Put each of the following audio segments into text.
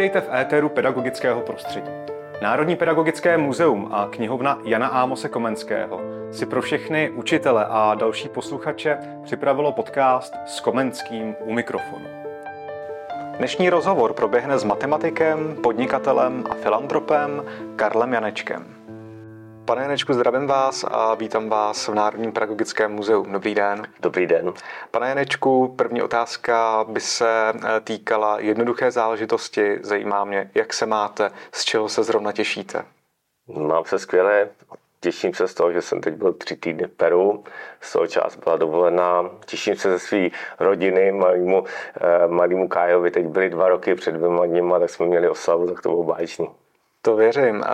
Vítejte v éteru pedagogického prostředí. Národní pedagogické muzeum a knihovna Jana Ámose Komenského si pro všechny učitele a další posluchače připravilo podcast S Komenským u mikrofonu. Dnešní rozhovor proběhne s matematikem, podnikatelem a filantropem Karlem Janečkem. Pane Janečku, zdravím vás a vítám vás v Národním pedagogickém muzeu. Dobrý den. Dobrý den. Pane Janečku, první otázka by se týkala jednoduché záležitosti. Zajímá mě, jak se máte, z čeho se zrovna těšíte? Mám se skvěle. Těším se z toho, že jsem teď byl 3 týdny v Peru, z toho část byla dovolená. Těším se ze své rodiny, malému Kájovi teď byly 2 roky, před 2 dny, tak jsme měli oslavu, tak to bylo báječný. To věřím.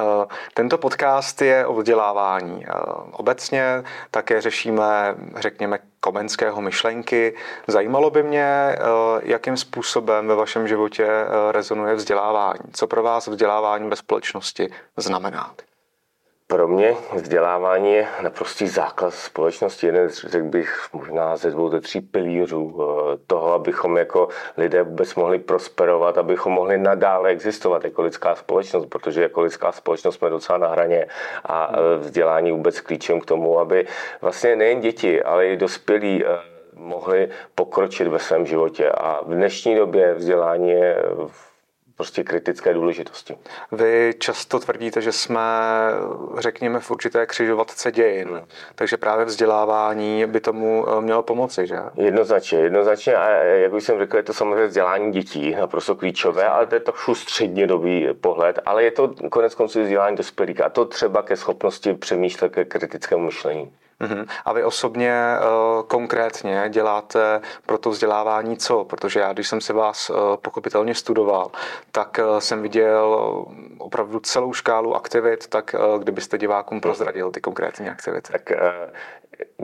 Tento podcast je o vzdělávání. Obecně také řešíme, řekněme, Komenského myšlenky. Zajímalo by mě, jakým způsobem ve vašem životě rezonuje vzdělávání. Co pro vás vzdělávání ve společnosti znamená? Pro mě vzdělávání je naprostý základ společnosti. Jeden, řekl bych, možná ze 2 ze 3 pilířů toho, abychom jako lidé vůbec mohli prosperovat, abychom mohli nadále existovat jako lidská společnost, protože jako lidská společnost jsme docela na hraně a vzdělání vůbec klíčem k tomu, aby vlastně nejen děti, ale i dospělí mohli pokročit ve svém životě. A v dnešní době vzdělání je prostě kritické důležitosti. Vy často tvrdíte, že jsme, řekněme, v určité křižovatce dějin. Takže právě vzdělávání by tomu mělo pomoci, že? Jednoznačně. A jak už jsem řekl, je to samozřejmě vzdělání dětí, naprosto klíčové, ale to je trochu střednědobý pohled, ale je to koneckonců vzdělání dospělých a to třeba ke schopnosti přemýšlet, ke kritickému myšlení. A vy osobně konkrétně děláte pro to vzdělávání co? Protože já, když jsem si vás pochopitelně studoval, tak jsem viděl opravdu celou škálu aktivit, tak kdybyste divákům prozradil ty konkrétní aktivity. Tak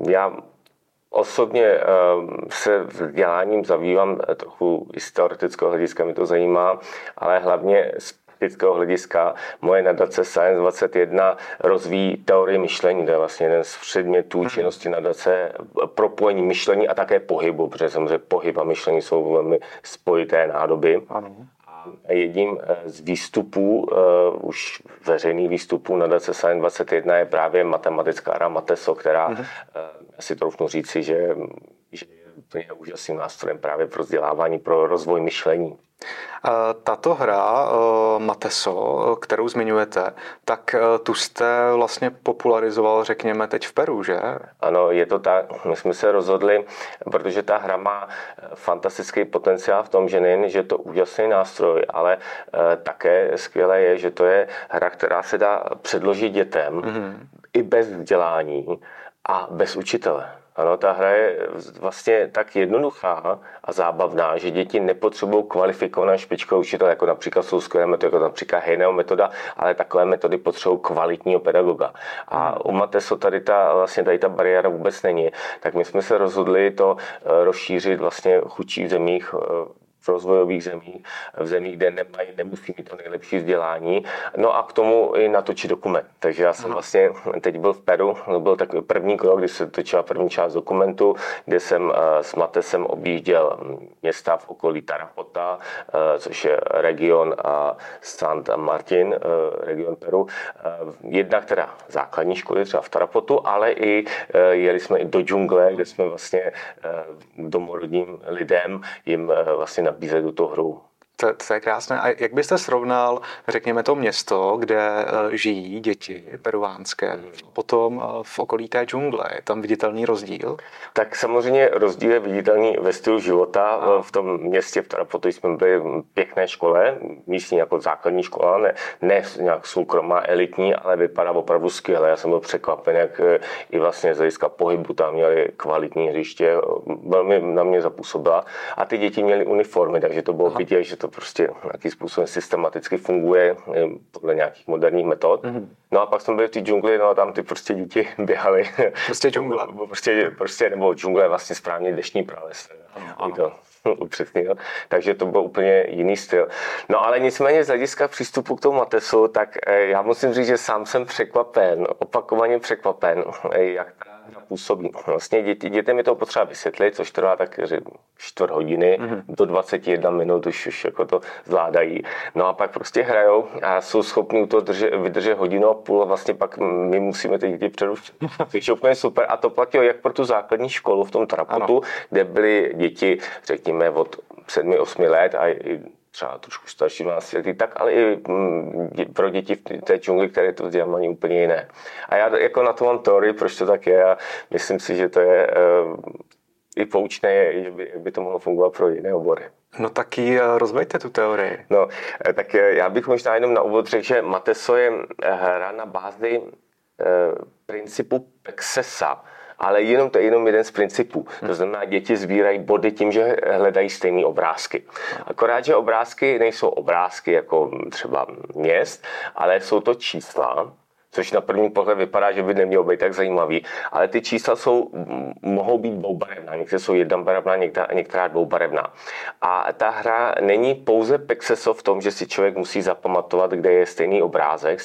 já osobně se vzděláním zabývám trochu i z teoretického hlediska, mi to zajímá, ale hlavně hlediska. Moje nadace Science 21 rozvíjí teorie myšlení, to je vlastně jeden z předmětů činnosti nadace, propojení myšlení a také pohybu, protože samozřejmě pohyb a myšlení jsou velmi spojité nádoby. Ano. Jedním z výstupů, už veřejných výstupů nadace Science 21 je právě matematická hra Matheso, která, si troufnu říci, že je úžasným nástrojem právě pro vzdělávání, pro rozvoj myšlení. Tato hra Matheso, kterou zmiňujete, tak tu jste vlastně popularizoval, řekněme, teď v Peru, že? Ano, je to tak. My jsme se rozhodli, protože ta hra má fantastický potenciál v tom, že nejen, že je to úžasný nástroj, ale také skvělé je, že to je hra, která se dá předložit dětem i bez vzdělání a bez učitele. Ano, ta hra je vlastně tak jednoduchá a zábavná, že děti nepotřebují kvalifikované špičkové učitele, jako například souskové metody, jako například Heineho metoda, ale takové metody potřebují kvalitního pedagoga. A u Matheso tady ta bariéra vůbec není. Tak my jsme se rozhodli to rozšířit vlastně v chudších zemích, v rozvojových zemích, v zemích, kde nemusí mít to nejlepší vzdělání. No a k tomu i natočit dokument. Takže já jsem vlastně teď byl v Peru, to byl takový první krok, kdy se točila první část dokumentu, kde jsem s Mathesem objížděl města v okolí Tarapota, což je region San Martín, region Peru. Jednak teda základní školy třeba v Tarapotu, ale i jeli jsme i do džungle, kde jsme vlastně domorodním lidem jim vlastně nabízet do toho hru. To je krásné. A jak byste srovnal, řekněme, to město, kde žijí děti peruánské, potom v okolí té džungle? Je tam viditelný rozdíl? Tak samozřejmě rozdíl je viditelný ve stylu života. V tom městě v Tarapotu jsme byli v pěkné škole, místní jako základní škola, ne nějak soukromá, elitní, ale vypadá opravdu skvěle. Já jsem byl překvapen, jak i vlastně z hlediska pohybu tam měli kvalitní hřiště. Velmi na mě zapůsobila. A ty děti měly uniformy, takže to bylo vidět, že to prostě nějakým způsobem systematicky funguje podle nějakých moderních metod. No a pak jsme byli v té džungli, no a tam ty prostě děti běhaly. Prostě džungla. Nebo džungle vlastně správně deštní prales. Takže to byl úplně jiný styl. No ale nicméně z hlediska přístupu k tomu Mathesu, tak já musím říct, že sám jsem překvapen, opakovaně překvapen, jak ta ta hra působí. Vlastně dětem je to potřeba vysvětlit, což trvá tak čtvrt hodiny, do 21 minut už jako to zvládají. No a pak prostě hrajou a jsou schopni to vydržet hodinu a půl a vlastně pak my musíme ty děti přerušit. Což je úplně super a to platilo jak pro tu základní školu v tom Tarapotu, kde byly děti, řekněme, od 7-8 let a třeba trošku starší 12 lety, tak ale i pro děti v té džungli, které to vzdělání úplně jiné. A já jako na to mám teorii, proč to tak je a myslím si, že to je i poučné, že by to mohlo fungovat pro jiné obory. No tak ji rozvejte tu teorii. No, tak já bych možná jenom na úvod řekl, že Matheso je hra na bázi principu Peksesa. Ale jenom to je jenom jeden z principů. To znamená, děti sbírají body tím, že hledají stejné obrázky. Akorát, že obrázky nejsou obrázky jako třeba měst, ale jsou to čísla, což na první pohled vypadá, že by nemělo být tak zajímavý, ale ty čísla mohou být dvoubarevná, některé jsou jednobarevná, některá dvoubarevná. A ta hra není pouze Pexeso v tom, že si člověk musí zapamatovat, kde je stejný obrázek,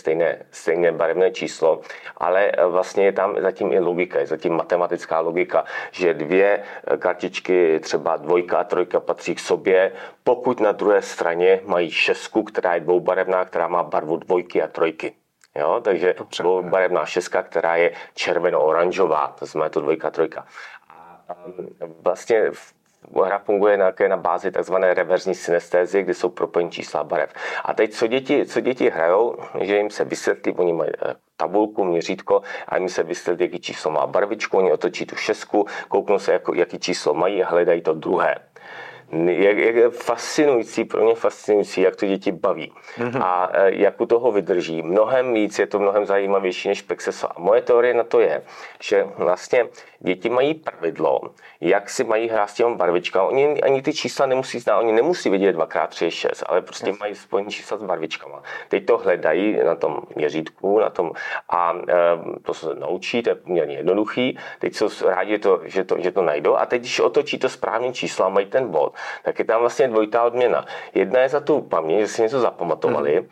stejné barevné číslo, ale vlastně je tam zatím i logika, je zatím matematická logika, že dvě kartičky, třeba dvojka a trojka patří k sobě, pokud na druhé straně mají šestku, která je dvoubarevná, která má barvu dvojky a trojky. Jo, takže barevná šestka, která je červeno-oranžová, to znamená to dvojka, trojka. A vlastně hra funguje na bázi takzvané reverzní synestézie, kdy jsou propojení čísla barev. A teď co děti hrajou, že jim se vysvětlí, oni mají tabulku, měřítko a jim se vysvětlí, jaký číslo má barvičku, oni otočí tu šestku, kouknou se, jaký číslo mají a hledají to druhé. Je fascinující, pro mě fascinující, jak to děti baví a jak u toho vydrží. Mnohem víc, je to mnohem zajímavější než Pexeso. A moje teorie na to je, že vlastně děti mají pravidlo, jak si mají hrát s těmi barvičkami. Oni ani ty čísla nemusí znát, oni nemusí vidět 2x3 je 6, ale prostě mají spojené čísla s barvičkama. Teď to hledají na tom měřítku, to se naučí, to je poměrně jednoduchý. Teď jsou rádi, že to najdou a teď, když otočí to správné číslo, mají ten bod, tak je tam vlastně dvojitá odměna. Jedna je za tu paměť, že si něco zapamatovali,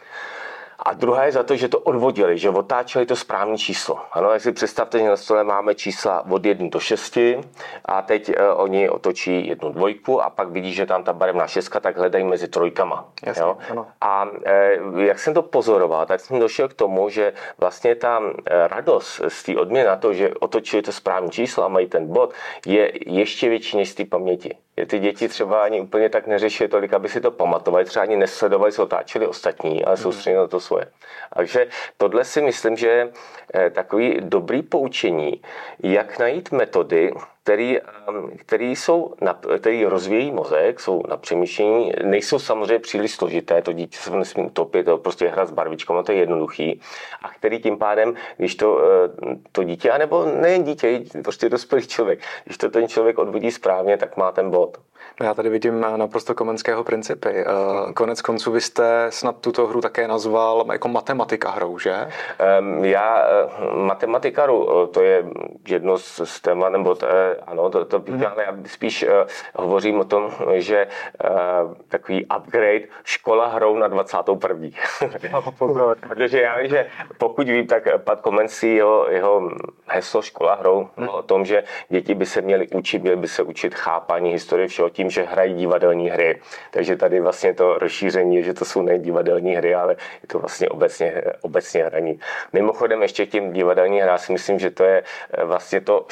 a druhá je za to, že to odvodili, že otáčeli to správné číslo. Ano, jak si představte, že na stole máme čísla od 1 do 6 a teď oni otočí jednu dvojku a pak vidí, že tam ta barevná šestka, tak hledají mezi trojkama. Jasně, jo? Ano. A jak jsem to pozoroval, tak jsem došel k tomu, že vlastně ta radost z té odměny na to, že otočili to správné číslo a mají ten bod, je ještě větší než z té paměti. Ty děti třeba ani úplně tak neřeší tolik, aby si to pamatovali, třeba ani nesledovali, se otáčeli ostatní, ale soustředili na to svoje. Takže tohle si myslím, že je takový dobrý poučení, jak najít metody, který rozvíjí mozek, jsou na přemýšlení, nejsou samozřejmě příliš složité, to dítě se nesmí utopit, to prostě hra s barvičkama, to je jednoduchý, a který tím pádem, když to dítě, anebo nejen dítě, prostě dospělý člověk, když to ten člověk odvodí správně, tak má ten bod. Já tady vidím naprosto komenského principy. Konec konců vy jste snad tuto hru také nazval jako matematika hrou, že? Já matematika hru, to je jedno z témat, nebo ano, to ale já spíš hovořím o tom, že takový upgrade škola hrou na 21. Protože já vím, že pokud vím, tak pan Komenský jeho heslo škola hrou o tom, že děti by se měly učit chápání historie všeho tím, že hrají divadelní hry. Takže tady vlastně to rozšíření, že to jsou ne divadelní hry, ale je to vlastně obecně hraní. Mimochodem ještě k těm divadelní hrám si myslím, že to je vlastně to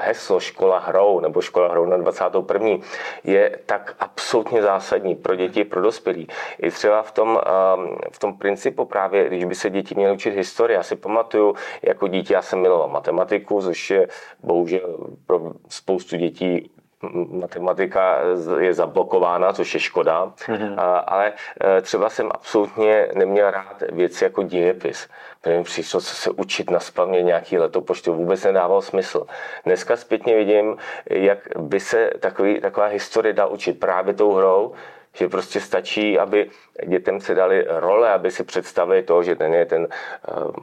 heslo škola hrou nebo škola hrou na 21. je tak absolutně zásadní pro děti i pro dospělí. I třeba v tom principu právě, když by se děti měly učit historii. Já si pamatuju, jako dítě já jsem miloval matematiku, což je bohužel pro spoustu dětí matematika je zablokována, což je škoda, ale třeba jsem absolutně neměl rád věci jako dějepis. První přišlo, co se učit nazpamět nějaký letopočty, vůbec nedával smysl. Dneska zpětně vidím, jak by se taková historie dá učit právě tou hrou, že prostě stačí, aby dětem se dali role, aby si představili to, že ten je ten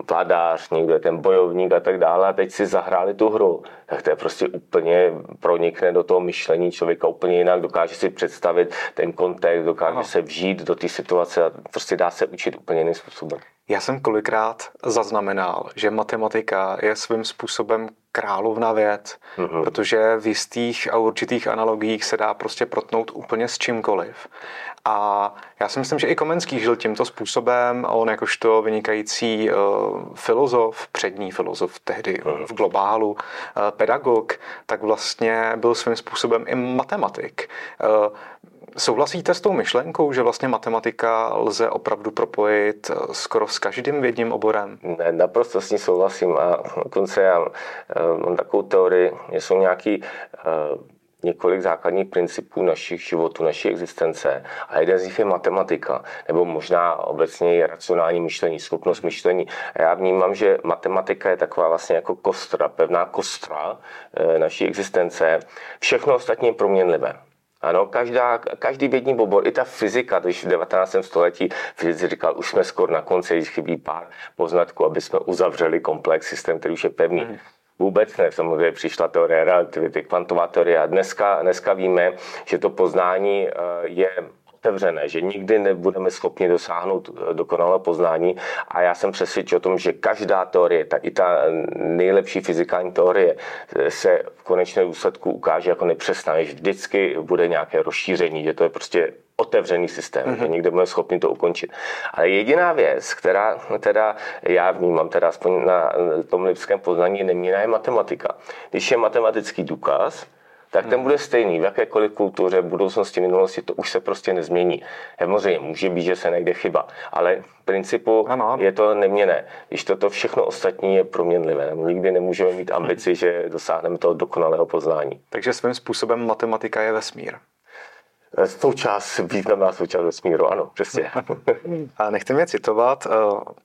vladař, někdo je ten bojovník a tak dále, a teď si zahráli tu hru. Tak to je prostě úplně pronikne do toho myšlení člověka úplně jinak, dokáže si představit ten kontext, dokáže se vžít do té situace a prostě dá se učit úplně jiným způsobem. Já jsem kolikrát zaznamenal, že matematika je svým způsobem královna věd, protože v jistých a určitých analogiích se dá prostě protnout úplně s čímkoliv. A já si myslím, že i Komenský žil tímto způsobem, on jakožto vynikající filozof, přední filozof tehdy v globálu, pedagog, tak vlastně byl svým způsobem i matematik. Souhlasíte s tou myšlenkou, že vlastně matematika lze opravdu propojit skoro s každým vědním oborem? Ne, naprosto s ní souhlasím a dokonce já mám takovou teorii, že jsou nějaký několik základních principů našich životů, naší existence a jeden z nich je matematika, nebo možná obecně racionální myšlení, schopnost myšlení. A já vnímám, že matematika je taková vlastně jako kostra, pevná kostra naší existence. Všechno ostatně je proměnlivé. Ano, každý vědní obor, i ta fyzika, když v 19. století fyzici říkal, už jsme skoro na konci, když chybí pár poznatků, aby jsme uzavřeli komplex systém, který už je pevný. Vůbec ne, samozřejmě přišla teorie relativity, kvantová teorie a dneska víme, že to poznání je otevřené, že nikdy nebudeme schopni dosáhnout dokonalého poznání a já jsem přesvědčen o tom, že každá teorie, i ta nejlepší fyzikální teorie se v konečném důsledku ukáže jako nepřesná, že vždycky bude nějaké rozšíření, že to je prostě otevřený systém, že někde budeme schopni to ukončit. Ale jediná věc, která teda já vnímám, teda aspoň na tom lidském poznání neměná, je matematika. Když je matematický důkaz, tak ten bude stejný v jakékoliv kultuře, v budoucnosti, minulosti, to už se prostě nezmění. Samozřejmě může být, že se najde chyba, ale v principu je to neměnné. Když toto všechno ostatní je proměnlivé, nikdy nemůžeme mít ambici, že dosáhneme toho dokonalého poznání. Takže svým způsobem matematika je vesmír. Významná součást vesmíru, ano, přesně. A nechte mě citovat,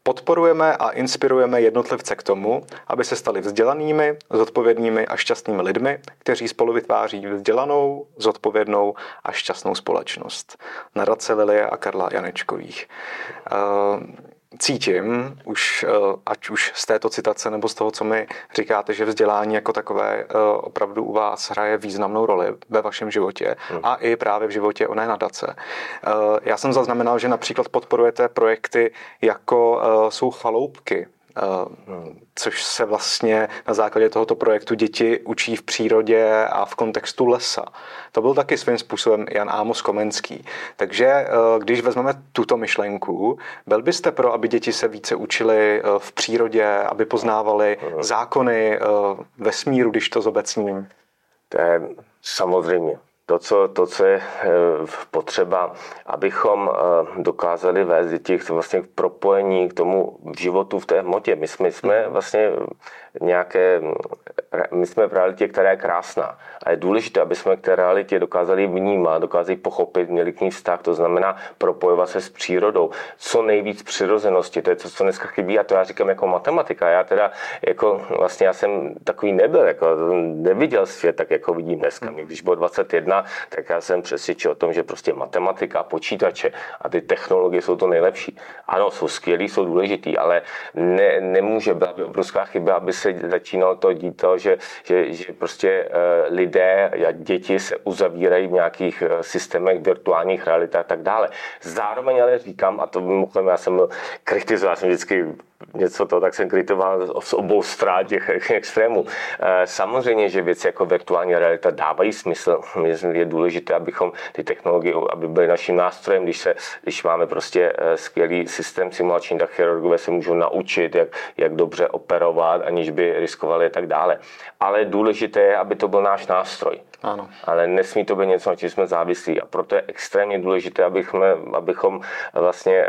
podporujeme a inspirujeme jednotlivce k tomu, aby se stali vzdělanými, zodpovědnými a šťastnými lidmi, kteří spolu vytváří vzdělanou, zodpovědnou a šťastnou společnost. Nadace Lilie a Karla Janečkových. Cítím, už, ať už z této citace nebo z toho, co mi říkáte, že vzdělání jako takové opravdu u vás hraje významnou roli ve vašem životě a i právě v životě oné nadace. Já jsem zaznamenal, že například podporujete projekty jako jsou chaloupky, což se vlastně na základě tohoto projektu děti učí v přírodě a v kontextu lesa. To byl taky svým způsobem Jan Amos Komenský. Takže když vezmeme tuto myšlenku, byl byste pro, aby děti se více učili v přírodě, aby poznávali zákony vesmíru, když to zobecním? To je samozřejmě. To, co je potřeba, abychom dokázali vést děti vlastně k propojení k tomu životu v té hmotě. My jsme vlastně my jsme v realitě, která je krásná. A je důležité, aby jsme k té realitě dokázali vnímat, dokázali pochopit, měli k ní vztah. To znamená propojovat se s přírodou. Co nejvíc přirozenosti. To je to, co dneska chybí. A to já říkám jako matematika. Já teda jako vlastně já jsem takový nebyl. Jako, neviděl svět tak, jako vidím dneska. Když bylo 21, tak já jsem přesvědčen o tom, že prostě matematika, počítače a ty technologie jsou to nejlepší. Ano, jsou skvělý, jsou důležitý, ale nemůže být obrovská chyba, aby se začínalo to dít to, že prostě lidé a děti se uzavírají v nějakých systémech, virtuálních realitách a tak dále. Zároveň ale říkám, a to mimochodem já jsem kritizoval, já jsem vždycky něco toho, tak jsem kritizoval z obou stran těch extrémů. Samozřejmě, že věci jako virtuální realita dávají smysl. Je důležité, abychom ty technologie, aby byly naším nástrojem, když máme prostě skvělý systém simulační, tak chirurgové se můžou naučit, jak dobře operovat, aniž by riskovali a tak dále. Ale důležité je, aby to byl náš nástroj. Ano. Ale nesmí to být něco, na čem jsme závislí. A proto je extrémně důležité, abychom vlastně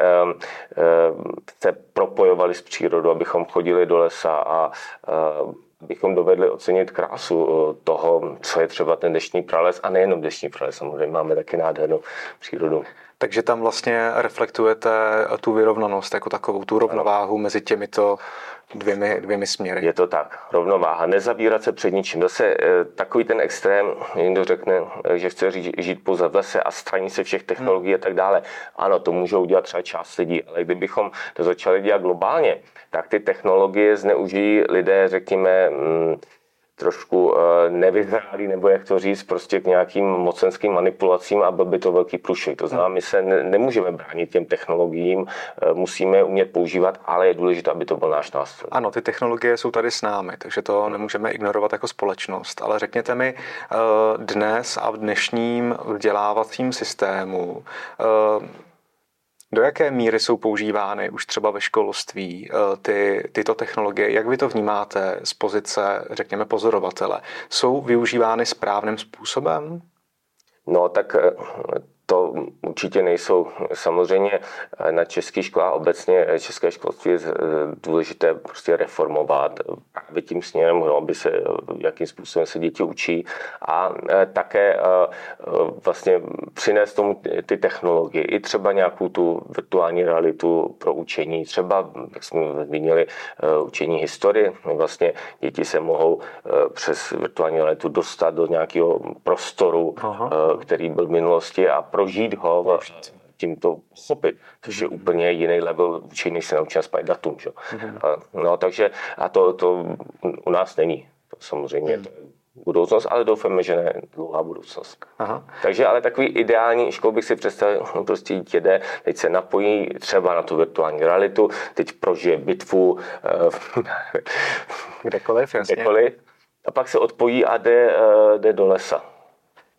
se propojovali s přírodou, abychom chodili do lesa a abychom dovedli ocenit krásu toho, co je třeba ten deštný prales a nejenom deštný prales, samozřejmě máme taky nádhernou přírodu. Takže tam vlastně reflektujete tu vyrovnanost jako takovou, tu rovnováhu mezi těmito dvěmi směry. Je to tak, rovnováha, nezavírat se před ničím. Zase takový ten extrém, někdo řekne, že chce žít pouze v lese a straní se všech technologií a tak dále. Ano, to můžou udělat třeba část lidí, ale kdybychom to začali dělat globálně, tak ty technologie zneužijí lidé, řekněme, trošku nevyhráli, nebo jak to říct, prostě k nějakým mocenským manipulacím a byl by to velký průšvih. To znamená, my se nemůžeme bránit těm technologiím, musíme je umět používat, ale je důležité, aby to byl náš nástroj. Ano, ty technologie jsou tady s námi, takže to nemůžeme ignorovat jako společnost. Ale řekněte mi, dnes a v dnešním vzdělávacím systému, do jaké míry jsou používány už třeba ve školství tyto technologie? Jak vy to vnímáte z pozice, řekněme, pozorovatele? Jsou využívány správným způsobem? No, tak to určitě nejsou. Samozřejmě na českých školách, obecně české školství je důležité prostě reformovat právě tím směrem, no, aby se, jakým způsobem se děti učí a také vlastně přinést tomu ty technologie i třeba nějakou tu virtuální realitu pro učení. Třeba, jak jsme zmínili, učení historie. Vlastně děti se mohou přes virtuální realitu dostat do nějakého prostoru, který byl v minulosti a prožít ho, tímto pochopit, což je úplně jiný level učení, než se naučí spát datum. Že? No, takže a to u nás není. To samozřejmě to je budoucnost, ale doufáme, že ne dlouhá budoucnost. Aha. Takže ale takový ideální škol bych si představil, prostě dítě jde, teď se napojí třeba na tu virtuální realitu, teď prožije bitvu kdekoliv, jasně. A pak se odpojí a jde do lesa.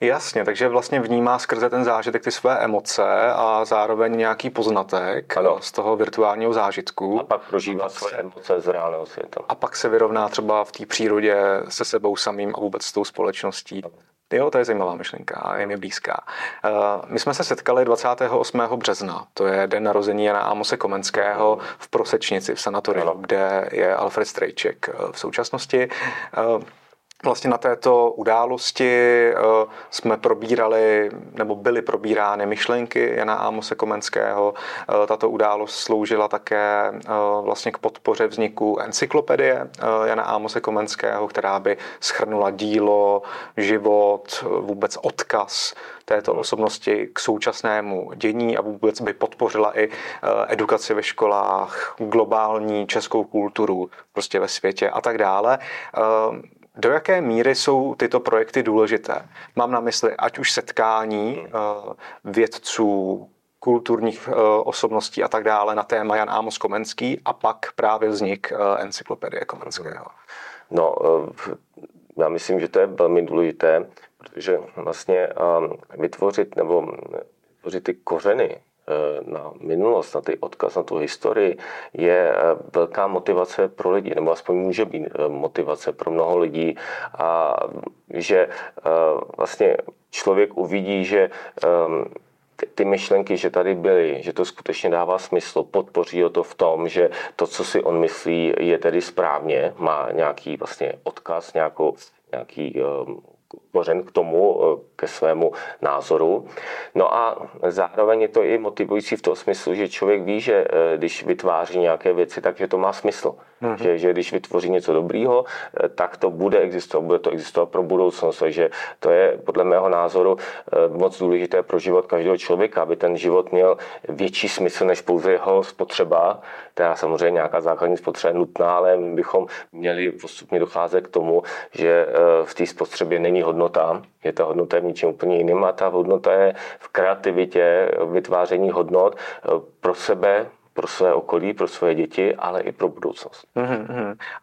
Jasně, takže vlastně vnímá skrze ten zážitek ty své emoce a zároveň nějaký poznatek z toho virtuálního zážitku. A pak prožívá své emoce z reálného světa. A pak se vyrovná třeba v té přírodě se sebou samým a vůbec s tou společností. Jo, to je zajímavá myšlenka a je mi blízká. My jsme se setkali 28. března, to je den narození Jana Ámose Komenského v Prosečnici, v sanatoriu, kde je Alfred Strejček v současnosti. Vlastně na této události jsme probírali, nebo byly probírány myšlenky Jana Ámose Komenského. Tato událost sloužila také vlastně k podpoře vzniku encyklopedie Jana Ámose Komenského, která by shrnula dílo, život, vůbec odkaz této osobnosti k současnému dění a vůbec by podpořila i edukaci ve školách, globální českou kulturu prostě ve světě a tak dále. Do jaké míry jsou tyto projekty důležité? Mám na mysli ať už setkání vědců, kulturních osobností a tak dále na téma Jan Ámos Komenský a pak právě vznik encyklopedie Komenského. No, já myslím, že to je velmi důležité, protože vlastně vytvořit nebo ty kořeny na minulost, na ty odkaz, na tu historii, je velká motivace pro lidi, nebo aspoň může být motivace pro mnoho lidí, a že vlastně člověk uvidí, že ty myšlenky, že tady byly, že to skutečně dává smysl, podpoří ho to v tom, že to, co si on myslí, je tedy správně, má nějaký vlastně odkaz, nějaký kořen k tomu, ke svému názoru. No a zároveň je to i motivující v tom smyslu, že člověk ví, že když vytváří nějaké věci, takže to má smysl. Že když vytvoří něco dobrýho, tak to bude to existovat pro budoucnost. Takže to je podle mého názoru moc důležité pro život každého člověka, aby ten život měl větší smysl než pouze jeho spotřeba, která samozřejmě nějaká základní spotřeba je nutná, ale bychom měli postupně docházet k tomu, že v té spotřebě není hodnota, že ta hodnota je v něčem úplně jiným a ta hodnota je v kreativitě, vytváření hodnot pro sebe, pro své okolí, pro své děti, ale i pro budoucnost.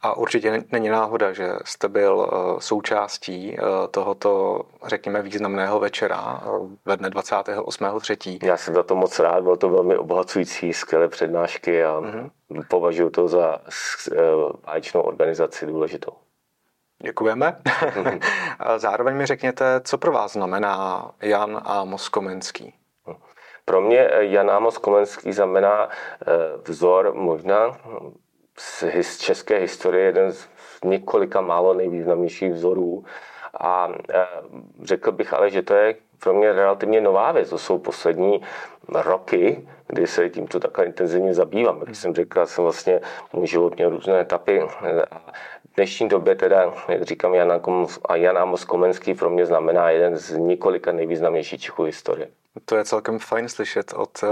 A určitě není náhoda, že jste byl součástí tohoto, řekněme, významného večera ve dne 28.3. Já jsem za to moc rád, bylo to velmi obohacující, skvělé přednášky a považuji to za báječnou organizaci důležitou. Děkujeme. A zároveň mi řekněte, co pro vás znamená Jan Ámos Komenský? Pro mě Jan Ámos Komenský znamená vzor, možná z české historie jeden z několika málo nejvýznamnějších vzorů. A řekl bych ale, že to je pro mě relativně nová věc. To jsou poslední roky, kdy se tímto takhle intenzivně zabývám. Jak jsem řekl, já jsem vlastně, můj život měl různé etapy. V dnešní době teda, jak říkám, Jan Ámos Komenský pro mě znamená jeden z několika nejvýznamnějších Čechů historie. To je celkem fajn slyšet od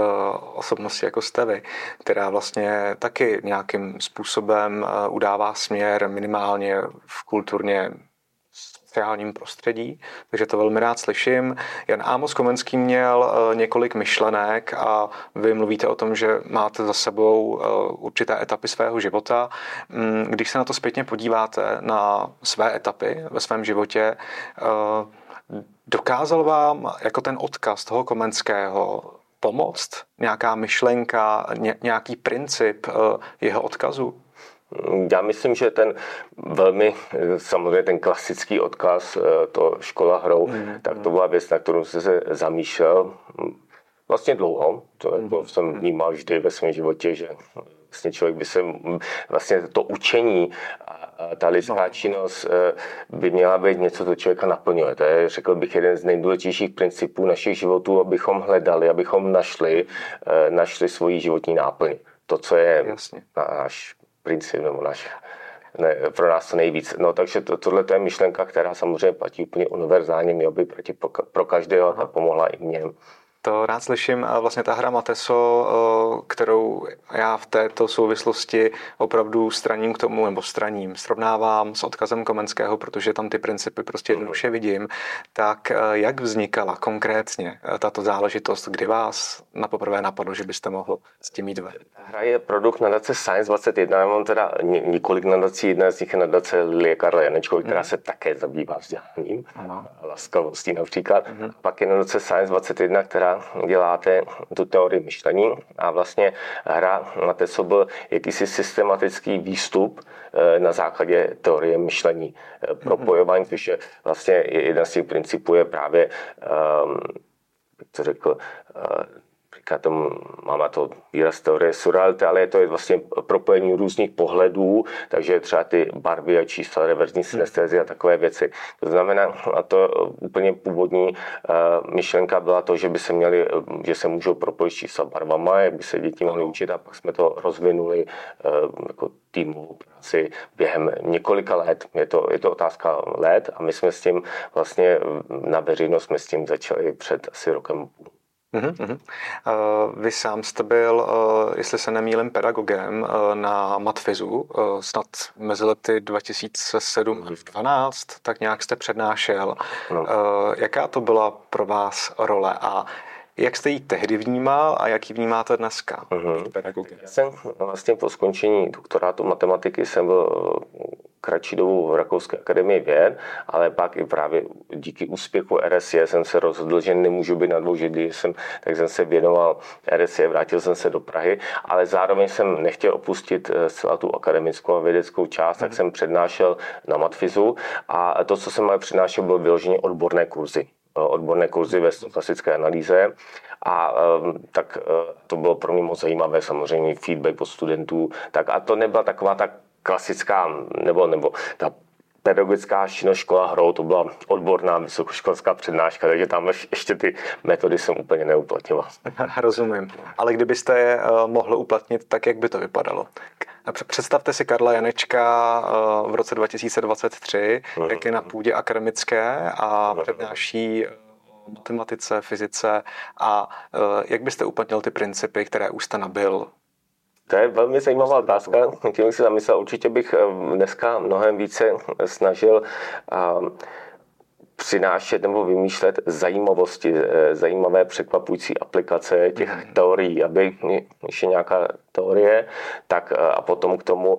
osobnosti jako jste vy, která vlastně taky nějakým způsobem udává směr minimálně v kulturně industriálním prostředí, takže to velmi rád slyším. Jan Amos Komenský měl několik myšlenek a vy mluvíte o tom, že máte za sebou určité etapy svého života. Když se na to zpětně podíváte, na své etapy ve svém životě, dokázal vám jako ten odkaz toho Komenského pomoct? Nějaká myšlenka, nějaký princip jeho odkazu? Já myslím, že ten velmi, samozřejmě ten klasický odkaz, to škola hrou, tak to byla věc, na kterou jsem se zamýšlel vlastně dlouho. To jako jsem vnímal vždy ve svém životě, že vlastně člověk by se, vlastně to učení a ta lidská činnost by měla být něco, co člověka naplňuje. To je, řekl bych, jeden z nejdůležitějších principů našich životů, abychom hledali, abychom našli svoji životní náplň. To, co je náš princip nebo pro nás to nejvíc. No, takže tohle je myšlenka, která samozřejmě platí úplně univerzálně, měla by pro každého a pomohla i mě. To rád slyším a vlastně ta hra Matheso, kterou já v této souvislosti opravdu srovnávám s odkazem Komenského, protože tam ty principy prostě jednoduše vidím, tak jak vznikala konkrétně tato záležitost, kdy vás napoprvé napadlo, že byste mohl s tím jít ve? Hra je produkt nadace Science 21, já mám teda několik nadací, jedna z nich je nadace Karla Janečkova, která se také zabývá vzděláním, laskavostí například, pak je nadace Science 21, která děláte tu teorii myšlení a vlastně hra Matheso byl jakýsi systematický výstup na základě teorie myšlení. Propojování, což je vlastně jeden z těch principů, je právě, máme to výraz teorie surreality, ale to je vlastně propojení různých pohledů, takže třeba ty barvy a čísla, reverzní synestézie a takové věci. To znamená, a to úplně původní myšlenka byla to, že se můžou propojit čísla barvama, jak by se děti mohly učit, a pak jsme to rozvinuli jako týmovou práci během několika let. Je to otázka let a my jsme s tím vlastně na veřejnost jsme s tím začali před asi rokem. Vy sám jste byl, jestli se nemýlím, pedagogem na MatFizu, snad mezi lety 2007 a 2012, tak nějak jste přednášel. Jaká to byla pro vás role a jak jste ji tehdy vnímal a jak ji vnímáte dneska? Já jsem vlastně po skončení doktorátu matematiky jsem byl kratší dobu v Rakouské akademii věd, ale pak i právě díky úspěchu RSI jsem se rozhodl, že nemůžu být na dvou židlích, tak jsem se věnoval RSI, vrátil jsem se do Prahy, ale zároveň jsem nechtěl opustit celou tu akademickou a vědeckou část, tak jsem přednášel na MatFizu a to, co jsem přednášel, bylo vyloženě odborné kurzy ve klasické analýze a tak to bylo pro mě moc zajímavé, samozřejmě feedback od studentů, tak a to nebyla taková ta klasická, nebo ta pedagogická činnost škola hrou, to byla odborná vysokoškolská přednáška, takže tam ještě ty metody jsem úplně neuplatňoval. Rozumím, ale kdybyste je mohl uplatnit, tak jak by to vypadalo? Představte si Karla Janečka v roce 2023, jak je na půdě akademické a přednáší o matematice, fyzice a jak byste uplatnil ty principy, které už jste nabyl? To je velmi zajímavá otázka, tím bych si zamyslel. Určitě bych dneska mnohem více snažil přinášet nebo vymýšlet zajímavé překvapující aplikace těch teorií, aby ještě nějaká teorie, tak a potom k tomu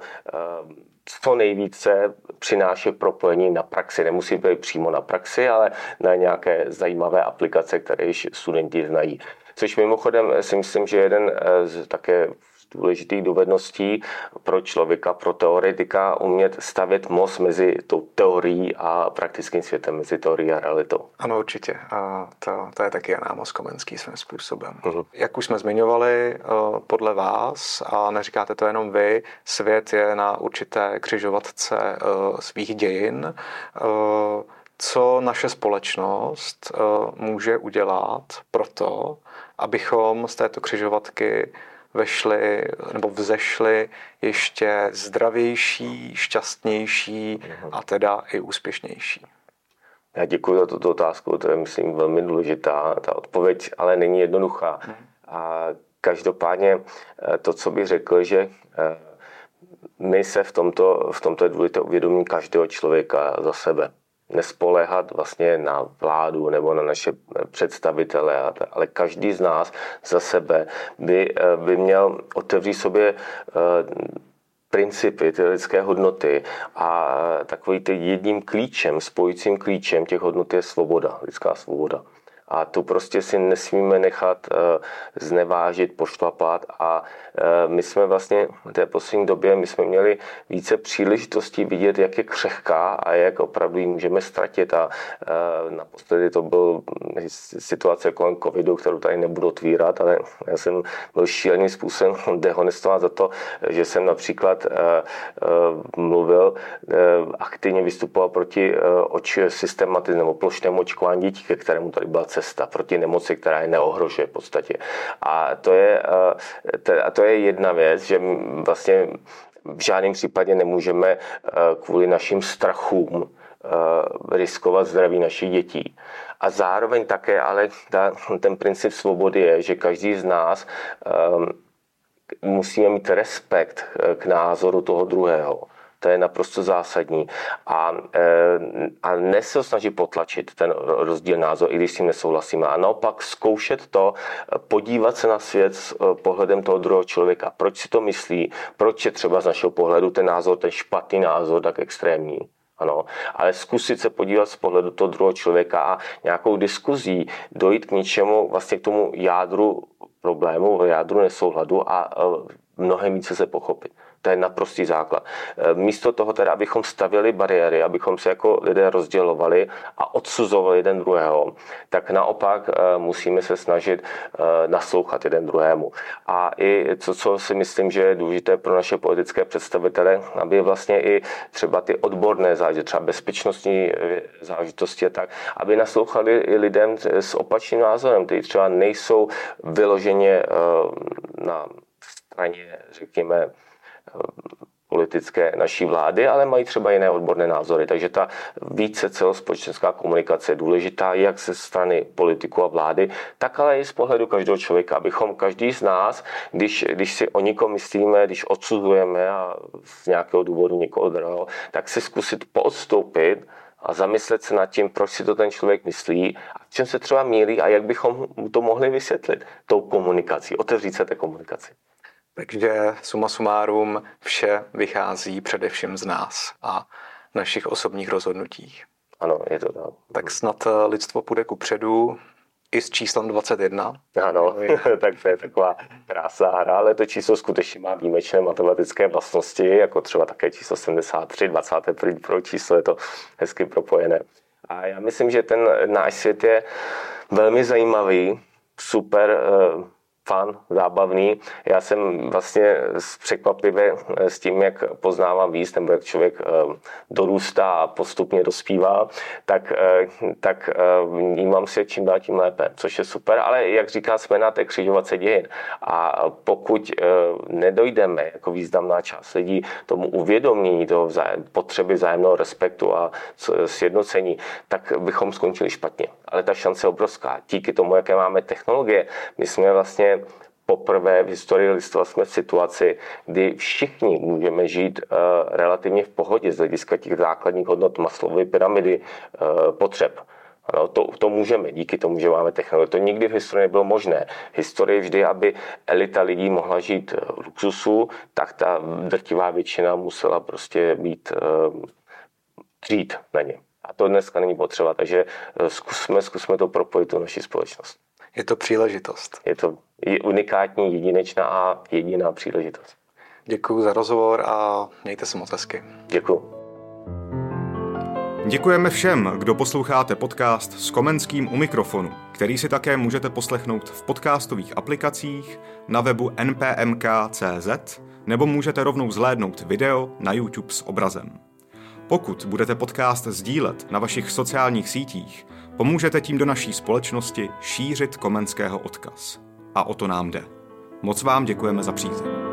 co nejvíce přináší propojení na praxi. Nemusí být přímo na praxi, ale na nějaké zajímavé aplikace, které již studenti znají. Což mimochodem si myslím, že jeden z také důležitých dovedností pro člověka, pro teoretika, umět stavět most mezi tou teorií a praktickým světem, mezi teorií a realitou. Ano, určitě. A to je taky Jan Amos Komenský svým způsobem. Jak už jsme zmiňovali, podle vás, a neříkáte to jenom vy, svět je na určité křižovatce svých dějin. Co naše společnost může udělat proto, abychom z této křižovatky vzešli ještě zdravější, šťastnější a teda i úspěšnější? Já děkuji za tuto otázku, to je, myslím, velmi důležitá. Ta odpověď ale není jednoduchá. A každopádně to, co bych řekl, že my se v tomto je důležité uvědomí každého člověka za sebe. nespoléhat vlastně na vládu nebo na naše představitele, ale každý z nás za sebe by měl otevřít sobě principy, ty lidské hodnoty a takový ty jedním klíčem, spojícím klíčem těch hodnot je svoboda, lidská svoboda. A tu prostě si nesmíme nechat znevážit, pošlapat a my jsme vlastně v té poslední době, my jsme měli více příležitostí vidět, jak je křehká a jak opravdu ji můžeme ztratit a naposledy to byl situace kolem covidu, kterou tady nebudu otvírat, ale já jsem byl šíleným způsobem dehonestován za to, že jsem například mluvil, aktivně vystupoval proti systematicky nebo plošnému očkování dětí, ke kterému tady byla cesta proti nemoci, která je neohrožuje v podstatě. A to je jedna věc, že vlastně v žádném případě nemůžeme kvůli našim strachům riskovat zdraví našich dětí. A zároveň také, ale ten princip svobody je, že každý z nás musíme mít respekt k názoru toho druhého. To je naprosto zásadní. A ne se snažit potlačit ten rozdíl názor, i když s tím nesouhlasíme. A naopak zkoušet to, podívat se na svět s pohledem toho druhého člověka. Proč si to myslí? Proč je třeba z našeho pohledu ten názor, ten špatný názor, tak extrémní? Ano, ale zkusit se podívat z pohledu toho druhého člověka a nějakou diskuzí dojít k něčemu, vlastně k tomu jádru problému, jádru nesouladu a mnohem více se pochopit. To je naprostý základ. Místo toho teda, abychom stavěli bariéry, abychom se jako lidé rozdělovali a odsuzovali jeden druhého, tak naopak musíme se snažit naslouchat jeden druhému. A i co si myslím, že je důležité pro naše politické představitele, aby vlastně i třeba ty odborné záležitosti, třeba bezpečnostní záležitosti a tak, aby naslouchali i lidem s opačným názorem, kteří třeba nejsou vyloženě na straně, řekněme, politické naší vlády, ale mají třeba jiné odborné názory. Takže ta více celospolečenská komunikace je důležitá jak ze strany politiků a vlády, tak ale i z pohledu každého člověka. Abychom každý z nás, když si o někom myslíme, když odsuzujeme a z nějakého důvodu někoho druhého, tak si zkusit poodstoupit a zamyslet se nad tím, proč si to ten člověk myslí a v čem se třeba mýlí a jak bychom mu to mohli vysvětlit tou komunikací, otevřít se té komunikaci. Takže suma sumárum vše vychází především z nás a našich osobních rozhodnutí. Ano, je to tak. Tak snad lidstvo půjde kupředu i s číslem 21. Ano, tak to je taková krásná hra, ale to číslo skutečně má výjimečné matematické vlastnosti, jako třeba také číslo 73, 21 pro číslo, je to hezky propojené. A já myslím, že ten náš svět je velmi zajímavý, super fun, zábavný. Já jsem vlastně překvapivě s tím, jak poznávám víc, nebo jak člověk dorůstá a postupně dospívá, tak vnímám se čím dál tím lépe, což je super, ale jak říká, jsme na té křižovatce dějin. A pokud nedojdeme jako významná část lidí tomu uvědomění, toho potřeby vzájemného respektu a sjednocení, tak bychom skončili špatně. Ale ta šance je obrovská. Díky tomu, jaké máme technologie, my jsme vlastně poprvé v historii lidstva jsme v situaci, kdy všichni můžeme žít relativně v pohodě z hlediska těch základních hodnot Maslowovy pyramidy potřeb. Ano, to můžeme, díky tomu, že máme technologie. To nikdy v historii nebylo možné. Historie vždy, aby elita lidí mohla žít v luxusu, tak ta drtivá většina musela prostě být dřít na ně. A to dneska není potřeba, takže zkusme to propojit tu naši společnost. Je to příležitost. Je to unikátní, jedinečná a jediná příležitost. Děkuji za rozhovor a mějte se moc hezky. Děkuji. Děkujeme všem, kdo posloucháte podcast S Komenským u mikrofonu, který si také můžete poslechnout v podcastových aplikacích, na webu npmk.cz nebo můžete rovnou zhlédnout video na YouTube s obrazem. Pokud budete podcast sdílet na vašich sociálních sítích, pomůžete tím do naší společnosti šířit Komenského odkaz. A o to nám jde. Moc vám děkujeme za přízeň.